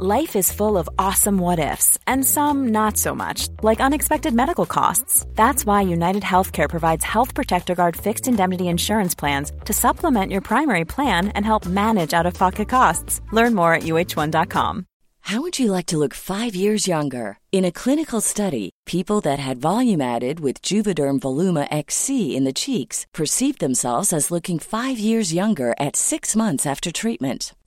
Life is full of awesome what-ifs, and some not so much, like unexpected medical costs. That's why UnitedHealthcare provides Health Protector Guard fixed indemnity insurance plans to supplement your primary plan and help manage out-of-pocket costs. Learn more at uh1.com. How would you like to look 5 years younger? In a clinical study, people that had volume added with Juvéderm Voluma XC in the cheeks perceived themselves as looking 5 years younger at 6 months after treatment.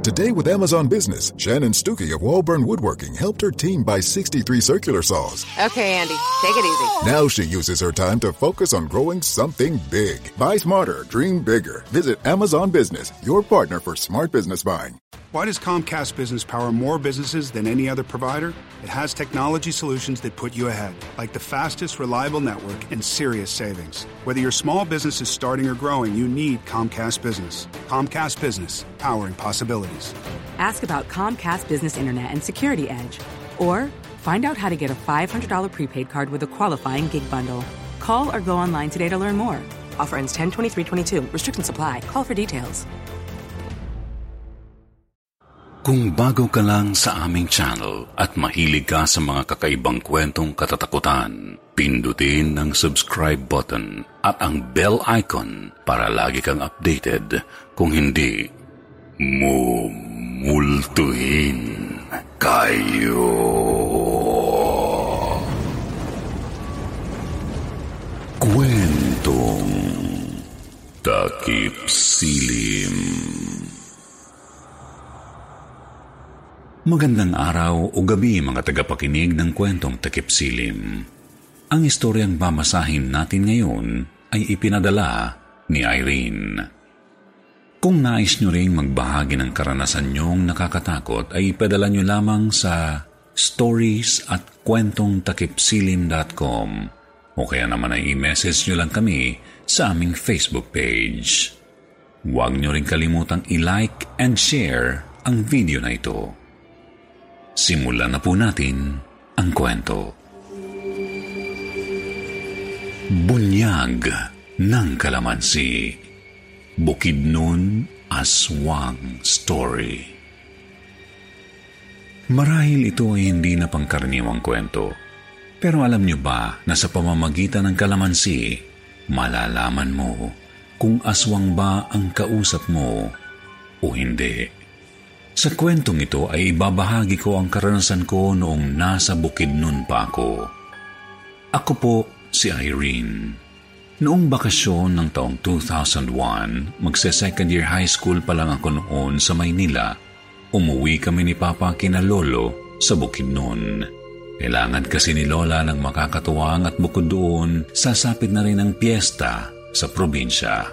Today with Amazon Business, Shannon Stuckey of Walburn Woodworking helped her team buy 63 circular saws. Okay, Andy, take it easy. Now she uses her time to focus on growing something big. Buy smarter, dream bigger. Visit Amazon Business, your partner for smart business buying. Why does Comcast Business power more businesses than any other provider? It has technology solutions that put you ahead, like the fastest, reliable network and serious savings. Whether your small business is starting or growing, you need Comcast Business. Comcast Business, powering possibilities. Ask about Comcast Business Internet and Security Edge, or find out how to get a $500 prepaid card with a qualifying gig bundle. Call or go online today to learn more. Offer ends 10/23/22. Restrictions apply. Call for details. Kung bago ka lang sa aming channel at mahilig ka sa mga kakaibang kwentong katatakutan, pindutin ang subscribe button at ang bell icon para lagi kang updated. Kung hindi, mumultuhin kayo. Kwentong Takip Silim. Magandang araw o gabi mga tagapakinig ng kwentong Takip Silim. Ang istoryang mamasahin natin ngayon ay ipinadala ni Irene. Kung nais nyo ring magbahagi ng karanasan nyong nakakatakot ay ipadala nyo lamang sa stories@kwentongtakipsilim.com o kaya naman ay i-message nyo lang kami sa aming Facebook page. Huwag nyo ring kalimutang i-like and share ang video na ito. Simulan na po natin ang kwento. Bunyag ng Kalamansi, Bukidnon Aswang Story. Marahil ito ay hindi na pangkaraniwang kwento. Pero alam niyo ba na sa pamamagitan ng kalamansi, malalaman mo kung aswang ba ang kausap mo o hindi. Sa kwentong ito ay ibabahagi ko ang karanasan ko noong nasa Bukidnon pa ako. Ako po si Irene. Noong bakasyon ng taong 2001, magse-second year high school pa lang ako noon sa Maynila, umuwi kami ni Papa kina Lolo sa Bukidnon. Kailangan kasi ni Lola ng makakatuwang at bukod doon, sasapit na rin ang piyesta sa probinsya.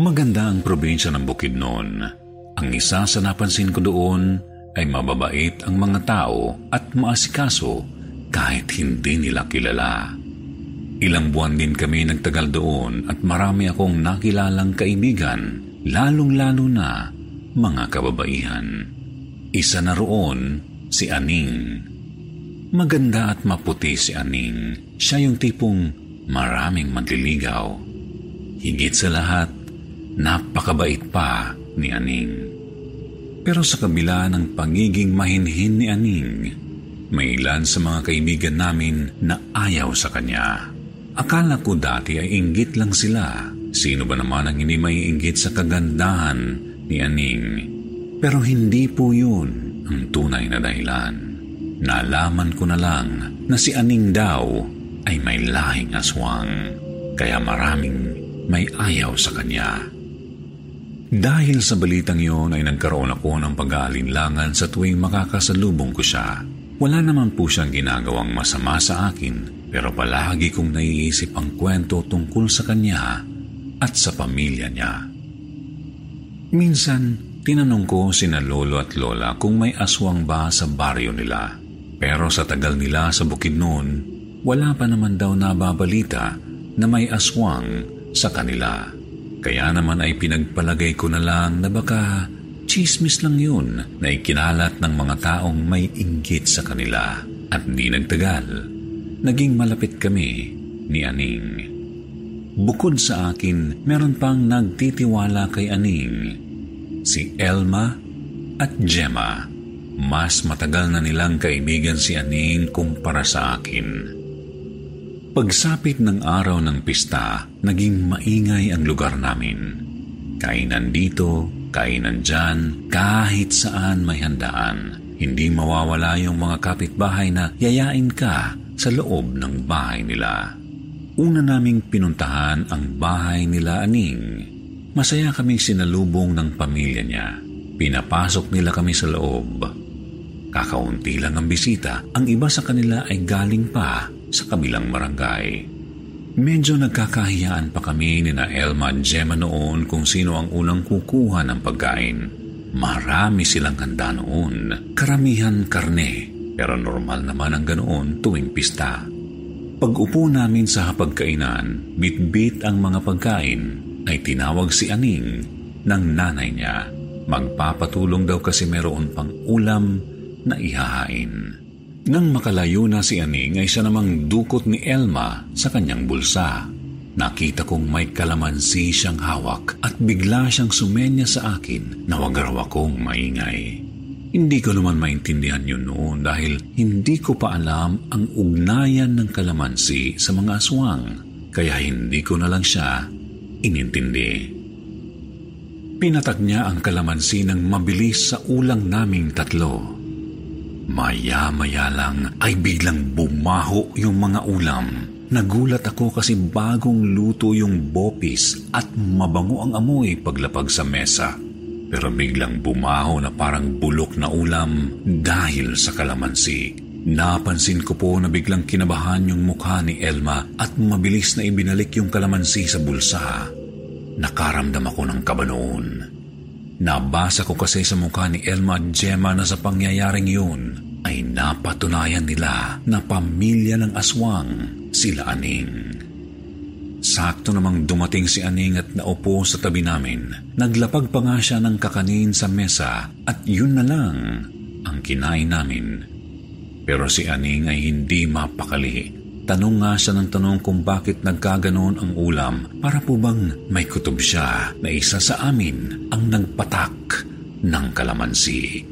Maganda ang probinsya ng Bukidnon. Ang isa sa napansin ko doon ay mababait ang mga tao at maasikaso kahit hindi nila kilala. Ilang buwan din kami nagtagal doon at marami akong nakilalang kaibigan, lalong-lalo na mga kababaihan. Isa na roon si Aning. Maganda at maputi si Aning. Siya yung tipong maraming magliligaw. Higit sa lahat, napakabait pa ni Aning. Pero sa kabila ng pagiging mahinhin ni Aning, may ilan sa mga kaibigan namin na ayaw sa kanya. Akala ko dati ay inggit lang sila. Sino ba naman ang hindi may inggit sa kagandahan ni Aning? Pero hindi po yun ang tunay na dahilan. Nalaman ko na lang na si Aning daw ay may lahing aswang, kaya maraming may ayaw sa kanya. Dahil sa balitang yun ay nagkaroon ako ng pag-aalinlangan sa tuwing makakasalubong ko siya. Wala naman po siyang ginagawang masama sa akin, pero palagi kong naiisip ang kwento tungkol sa kanya at sa pamilya niya. Minsan, tinanong ko sina Lolo at Lola kung may aswang ba sa baryo nila. Pero sa tagal nila sa bukid noon, wala pa naman daw nababalita na may aswang sa kanila. Kaya naman ay pinagpalagay ko na lang na baka chismis lang yun na ikinalat ng mga taong may inggit sa kanila. At di nagtagal, naging malapit kami ni Aning. Bukod sa akin, meron pang nagtitiwala kay Aning. Si Elma at Gemma, mas matagal na nilang kaibigan si Aning kumpara sa akin. Pagsapit ng araw ng pista, naging maingay ang lugar namin. Kainan dito, kainan dyan, kahit saan may handaan. Hindi mawawala yung mga kapitbahay na yayain ka sa loob ng bahay nila. Una naming pinuntahan ang bahay nila Aning. Masaya kaming sinalubong ng pamilya niya. Pinapasok nila kami sa loob. Kakaunti lang ang bisita. Ang iba sa kanila ay galing pa sa kabilang barangay. Medyo nagkakahiyaan pa kami nina Elma at Gemma noon kung sino ang unang kukuha ng pagkain. Marami silang handa noon. Karamihan karne. Pero normal naman ang ganoon tuwing pista. Pag-upo namin sa hapagkainan, bit-bit ang mga pagkain, ay tinawag si Aning ng nanay niya. Magpapatulong daw kasi meron pang ulam na ihahain. Nang makalayo na si Aning ay siya namang dukot ni Elma sa kanyang bulsa. Nakita kong may kalamansi siyang hawak at bigla siyang sumenya sa akin na wag raw akong maingay. Hindi ko naman maintindihan yun noon dahil hindi ko pa alam ang ugnayan ng kalamansi sa mga aswang. Kaya hindi ko na lang siya inintindi. Pinatag niya ang kalamansi ng mabilis sa ulang naming tatlo. Maya-maya lang ay biglang bumaho yung mga ulam. Nagulat ako kasi bagong luto yung bopis at mabango ang amoy paglapag sa mesa. Pero biglang bumaho na parang bulok na ulam dahil sa kalamansi. Napansin ko po na biglang kinabahan yung mukha ni Elma at mabilis na ibinalik yung kalamansi sa bulsa. Nakaramdam ako ng kaba noon. Nabasa ko kasi sa mukha ni Elma at Gemma na sa pangyayaring yun ay napatunayan nila na pamilya ng aswang sila Aning. Sakto namang dumating si Aning at naupo sa tabi namin. Naglapag pa nga siya ng kakanin sa mesa at yun na lang ang kinain namin. Pero si Aning ay hindi mapakali. Tanong nga siya ng tanong kung bakit nagkaganoon ang ulam. Para po bang may kutob siya na isa sa amin ang nagpatak ng kalamansi.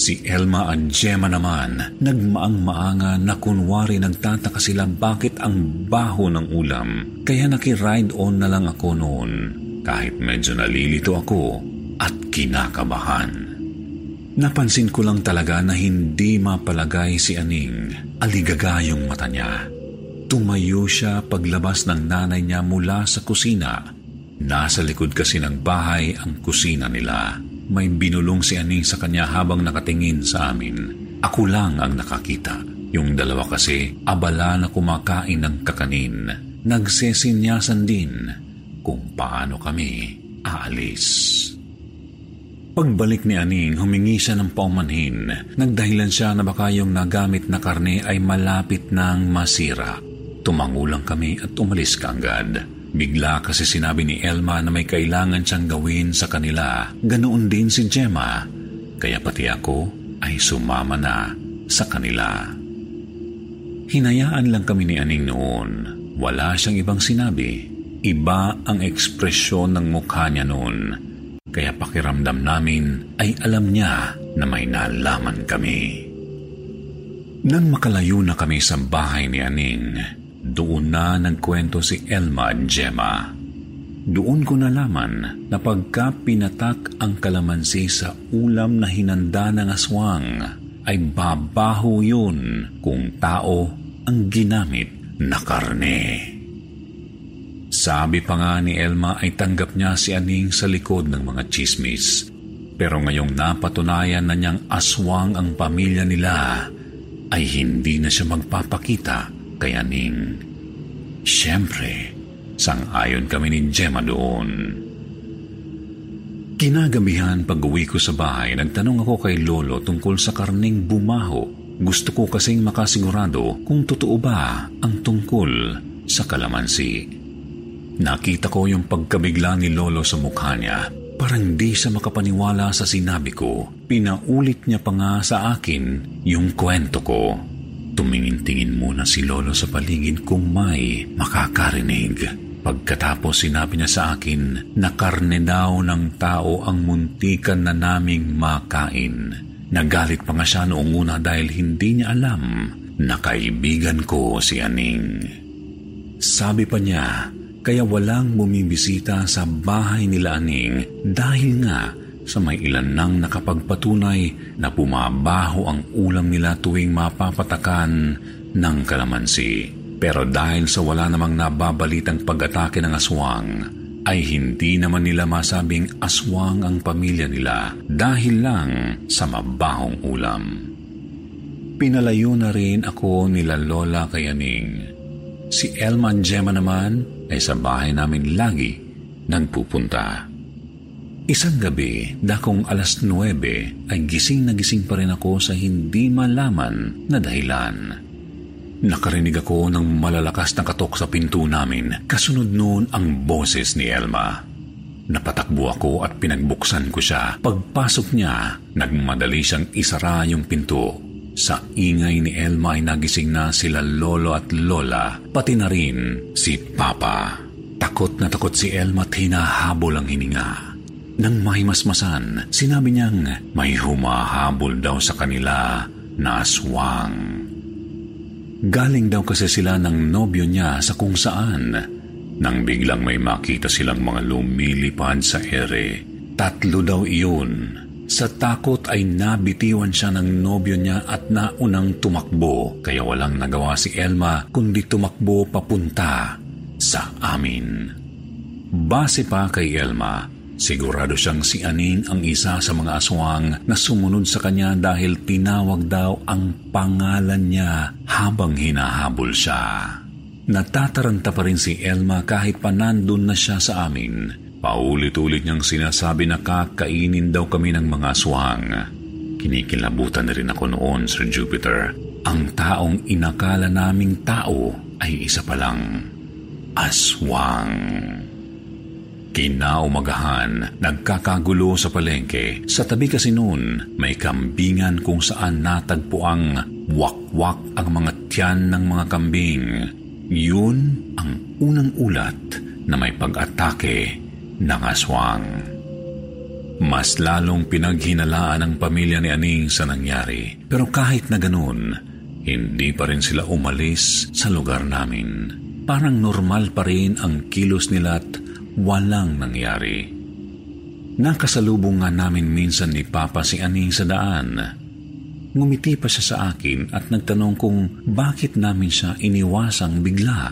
Si Elma at Gemma naman nagmaang-maanga na kunwari nagtataka sila bakit ang baho ng ulam. Kaya nakiride on na lang ako noon kahit medyo nalilito ako at kinakabahan. Napansin ko lang talaga na hindi mapalagay si Aning. Aligaga yung mata niya. Tumayo siya paglabas ng nanay niya mula sa kusina. Nasa likod kasi ng bahay ang kusina nila. May binulong si Aning sa kanya habang nakatingin sa amin. Ako lang ang nakakita. Yung dalawa kasi abala na kumakain ng kakanin. Nagsesinyasan din kung paano kami aalis. Pagbalik ni Aning, humingi siya ng paumanhin. Nagdahilan siya na baka yung nagamit na karne ay malapit ng masira. Tumangulang kami at umalis kaagad. Bigla kasi sinabi ni Elma na may kailangan siyang gawin sa kanila. Ganoon din si Gemma. Kaya pati ako ay sumama na sa kanila. Hinayaan lang kami ni Aning noon. Wala siyang ibang sinabi. Iba ang ekspresyon ng mukha niya noon. Kaya pakiramdam namin ay alam niya na may nalaman kami. Nang makalayo na kami sa bahay ni Aning, doon na nagkwento si Elma at Gemma. Doon ko nalaman na pagka pinatak ang kalamansi sa ulam na hinanda ng aswang, ay babaho yun kung tao ang ginamit na karne. Sabi pa nga ni Elma ay tanggap niya si Aning sa likod ng mga chismis. Pero ngayong napatunayan na niyang aswang ang pamilya nila, ay hindi na siya magpapakita kay Aning. Siyempre, sang-ayon kami ni Gemma doon. Kinagabihan pag-uwi ko sa bahay, nagtanong ako kay Lolo tungkol sa karning bumaho. Gusto ko kasing makasigurado kung totoo ba ang tungkol sa kalamansi. Nakita ko yung pagkabigla ni Lolo sa mukha niya. Parang di siya makapaniwala sa sinabi ko. Pinaulit niya pa nga sa akin yung kwento ko. Tumingin-tingin muna si Lolo sa paligid kung may makakarinig. Pagkatapos sinabi niya sa akin na karne daw ng tao ang muntikan na naming makain. Nagalit pa nga siya noong una dahil hindi niya alam na kaibigan ko si Aning. Sabi pa niya, kaya walang bumibisita sa bahay nila Aning dahil nga sa may ilan nang nakapagpatunay na pumabaho ang ulam nila tuwing mapapatakan ng kalamansi. Pero dahil sa wala namang nababalitang pag-atake ng aswang, ay hindi naman nila masabing aswang ang pamilya nila dahil lang sa mabahong ulam. Pinalayo na rin ako nila Lola kay Aning. Si Elma and Gemma naman ay sa bahay namin lagi nagpupunta. Isang gabi, dakong 9:00, ay gising na gising pa rin ako sa hindi malaman na dahilan. Nakarinig ako ng malalakas na katok sa pinto namin. Kasunod noon ang boses ni Elma. Napatakbo ako at pinagbuksan ko siya. Pagpasok niya, nagmadali siyang isara yung pinto. Sa ingay ni Elma ay nagising na sila Lolo at Lola, pati na rin si Papa. Takot na takot si Elma at hinahabol ang hininga. Nang mahimasmasan, sinabi niyang may humahabol daw sa kanila na aswang. Galing daw kasi sila ng nobyo niya sa kung saan. Nang biglang may makita silang mga lumilipad sa ere. 3 daw iyon. Sa takot ay nabitiwan siya ng nobyo niya at naunang tumakbo. Kaya walang nagawa si Elma kundi tumakbo papunta sa amin. Base pa kay Elma, sigurado siyang si Aning ang isa sa mga aswang na sumunod sa kanya dahil tinawag daw ang pangalan niya habang hinahabol siya. Natataranta pa rin si Elma kahit pa nandun na siya sa amin. Paulit-ulit niyang sinasabi na kakainin daw kami ng mga aswang. Kinikilabutan na rin ako noon, Sir Jupiter. Ang taong inakala naming tao ay isa palang aswang. Kinaumagahan, nagkakagulo sa palengke. Sa tabi kasi noon, may kambingan kung saan natagpo ang wakwak ang mga tiyan ng mga kambing. Yun ang unang ulat na may pag-atake ng aswang. Mas lalong pinaghinalaan ang pamilya ni Aning sa nangyari. Pero kahit na ganun, hindi pa rin sila umalis sa lugar namin. Parang normal pa rin ang kilos nila at walang nangyari. Nakasalubong nga namin minsan ni Papa si Aning sa daan. Ngumiti pa siya sa akin at nagtanong kung bakit namin siya iniwasang bigla.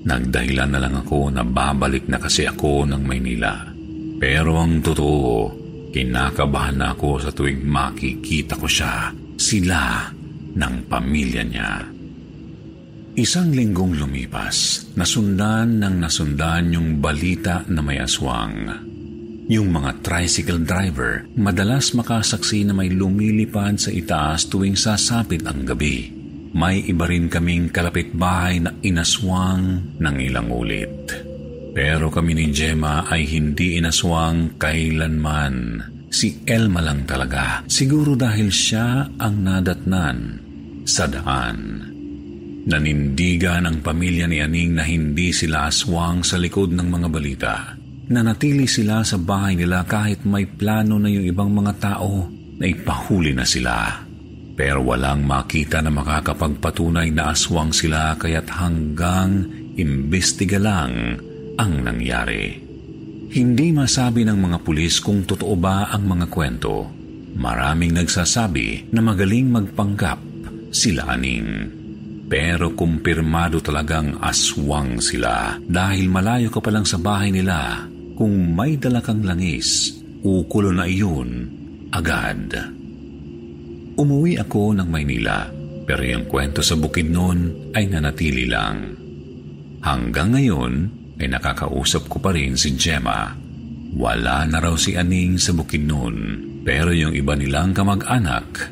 Nagdahilan na lang ako na babalik na kasi ako ng Maynila. Pero ang totoo, kinakabahan na ako sa tuwing makikita ko siya, sila, ng pamilya niya. Isang linggong lumipas, nasundan ng nasundan yung balita na may aswang. Yung mga tricycle driver, madalas makasaksi na may lumilipad sa itaas tuwing sasapit ang gabi. May iba rin kaming kalapitbahay na inaswang ng ilang ulit. Pero kami ni Gemma ay hindi inaswang kailanman. Si Elma lang talaga, siguro dahil siya ang nadatnan sa daan. Nanindigan ang pamilya ni Aning na hindi sila aswang sa likod ng mga balita. Nanatili sila sa bahay nila kahit may plano na yung ibang mga tao na ipahuli na sila. Pero walang makita na makakapagpatunay na aswang sila kaya't hanggang imbestiga lang ang nangyari. Hindi masabi ng mga pulis kung totoo ba ang mga kwento. Maraming nagsasabi na magaling magpanggap sila Aning. Pero kumpirmado talagang aswang sila dahil malayo ka pa lang sa bahay nila. Kung may dala kang langis, ukulo na iyon agad. Umuwi ako ng Maynila pero yung kwento sa bukid noon ay nanatili lang. Hanggang ngayon ay nakakausap ko pa rin si Gemma. Wala na raw si Aning sa bukid noon pero yung iba nilang kamag-anak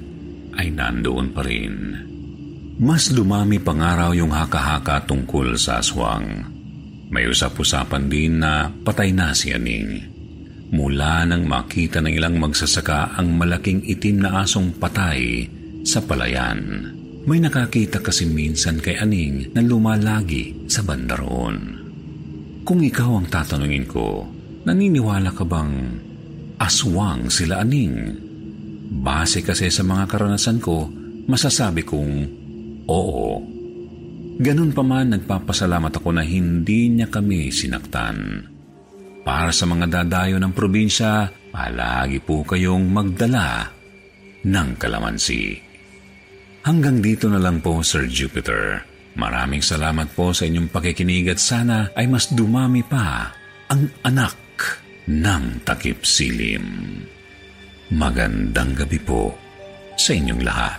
ay nandoon pa rin. Mas dumami pang araw yung haka-haka tungkol sa aswang. May usap-usapan din na patay na si Aning. Mula nang makita ng ilang magsasaka ang malaking itim na asong patay sa palayan. May nakakita kasi minsan kay Aning na lumalagi sa banda roon. Kung ikaw ang tatanungin ko, naniniwala ka bang aswang sila Aning? Base kasi sa mga karanasan ko, masasabi kong oo. Ganun pa man, nagpapasalamat ako na hindi niya kami sinaktan. Para sa mga dadayo ng probinsya, palagi po kayong magdala ng kalamansi. Hanggang dito na lang po, Sir Jupiter. Maraming salamat po sa inyong pakikinig at sana ay mas dumami pa ang anak ng takip silim. Magandang gabi po sa inyong lahat.